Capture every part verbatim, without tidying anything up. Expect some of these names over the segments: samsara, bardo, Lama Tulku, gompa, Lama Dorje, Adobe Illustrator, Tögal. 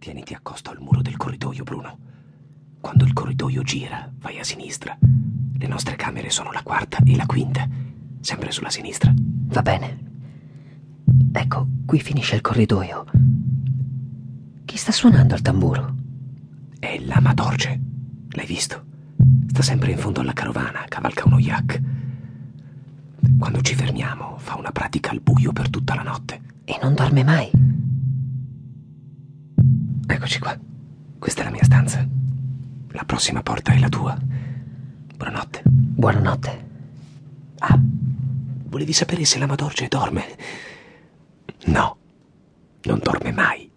Tieniti accosto al muro del corridoio, Bruno. Quando il corridoio gira, vai a sinistra. Le nostre camere sono la quarta e la quinta, sempre sulla sinistra. Va bene. Ecco, qui finisce il corridoio. Chi sta suonando il tamburo? È Lama Dorje. L'hai visto? Sta sempre in fondo alla carovana, cavalca uno yak. Quando ci fermiamo, fa una pratica al buio per tutta la notte. E non dorme mai? Eccoci qua. Questa è la mia stanza. La prossima porta è la tua. Buonanotte. Buonanotte. Ah, volevi sapere se Lama Dorje dorme? No, non dorme mai.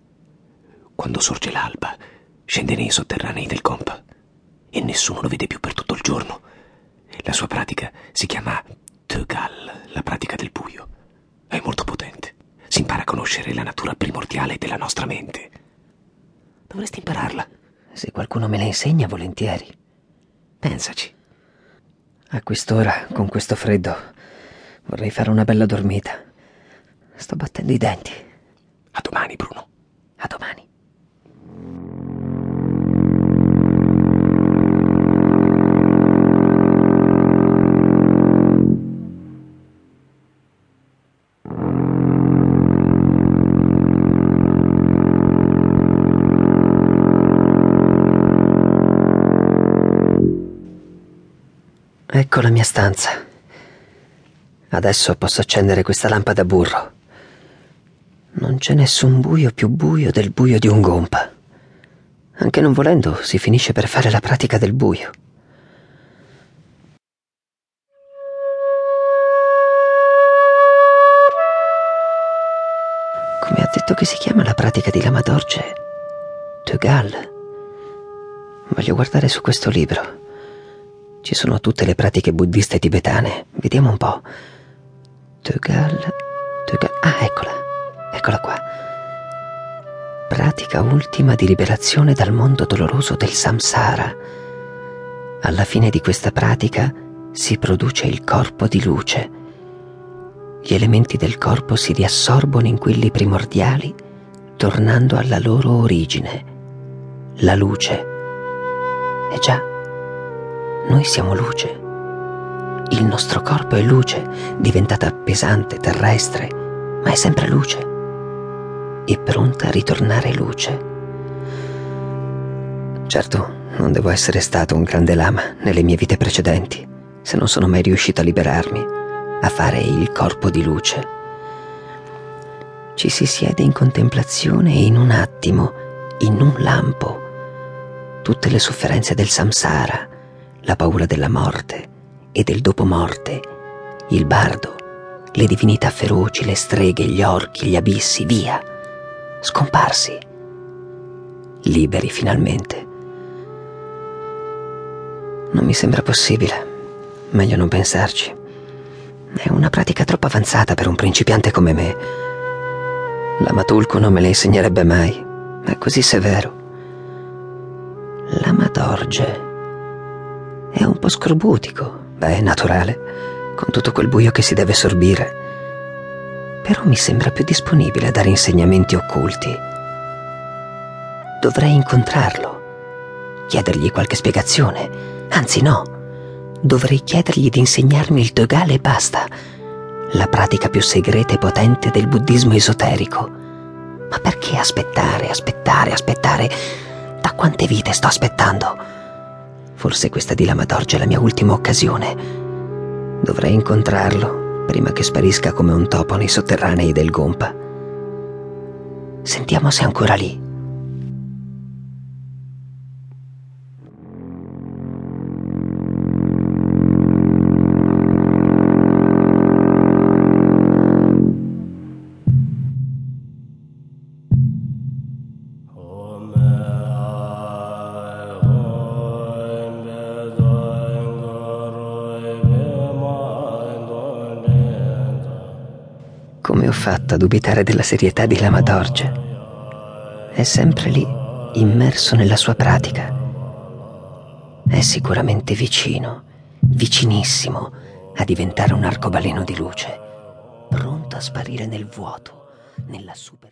Quando sorge l'alba, scende nei sotterranei del gompa e nessuno lo vede più per tutto il giorno. La sua pratica si chiama Tögal, la pratica del buio. È molto potente. Si impara a conoscere la natura primordiale della nostra mente. Dovresti impararla. Se qualcuno me la insegna, volentieri. Pensaci. A quest'ora, con questo freddo, vorrei fare una bella dormita. Sto battendo i denti. A domani, Bruno. A domani. Ecco la mia stanza. Adesso posso accendere questa lampada a burro. Non c'è nessun buio più buio del buio di un gompa. Anche non volendo, si finisce per fare la pratica del buio. Come ha detto che si chiama la pratica di Lama Dorje? Tögal. Voglio guardare su questo libro. Ci sono tutte le pratiche buddiste tibetane. Vediamo un po'. Tögal... Tögal... Ah, eccola. Eccola qua. Pratica ultima di liberazione dal mondo doloroso del samsara. Alla fine di questa pratica si produce il corpo di luce. Gli elementi del corpo si riassorbono in quelli primordiali, tornando alla loro origine, la luce. E già, noi siamo luce. Il nostro corpo è luce, diventata pesante, terrestre, ma è sempre luce. E pronta a ritornare luce. Certo, non devo essere stato un grande lama nelle mie vite precedenti, se non sono mai riuscito a liberarmi, a fare il corpo di luce. Ci si siede in contemplazione e in un attimo, in un lampo, tutte le sofferenze del samsara, la paura della morte e del dopomorte, il bardo, le divinità feroci, le streghe, gli orchi, gli abissi, via. Scomparsi, liberi finalmente. Non mi sembra possibile, meglio non pensarci. È una pratica troppo avanzata per un principiante come me. Lama Tulku non me la insegnerebbe mai, è così severo. Lama Dorje è un po' scorbutico, beh, è naturale, con tutto quel buio che si deve sorbire. Però mi sembra più disponibile a dare insegnamenti occulti. Dovrei incontrarlo, chiedergli qualche spiegazione. Anzi no, dovrei chiedergli di insegnarmi il Tögal e basta, la pratica più segreta e potente del buddismo esoterico. Ma perché aspettare, aspettare, aspettare? Da quante vite sto aspettando? Forse questa di Lama Dorje è la mia ultima occasione. Dovrei incontrarlo prima che sparisca come un topo nei sotterranei del gompa. Sentiamo se è ancora lì. Come ho fatto a dubitare della serietà di Lama Dorje? È sempre lì, immerso nella sua pratica. È sicuramente vicino, vicinissimo a diventare un arcobaleno di luce, pronto a sparire nel vuoto, nella super...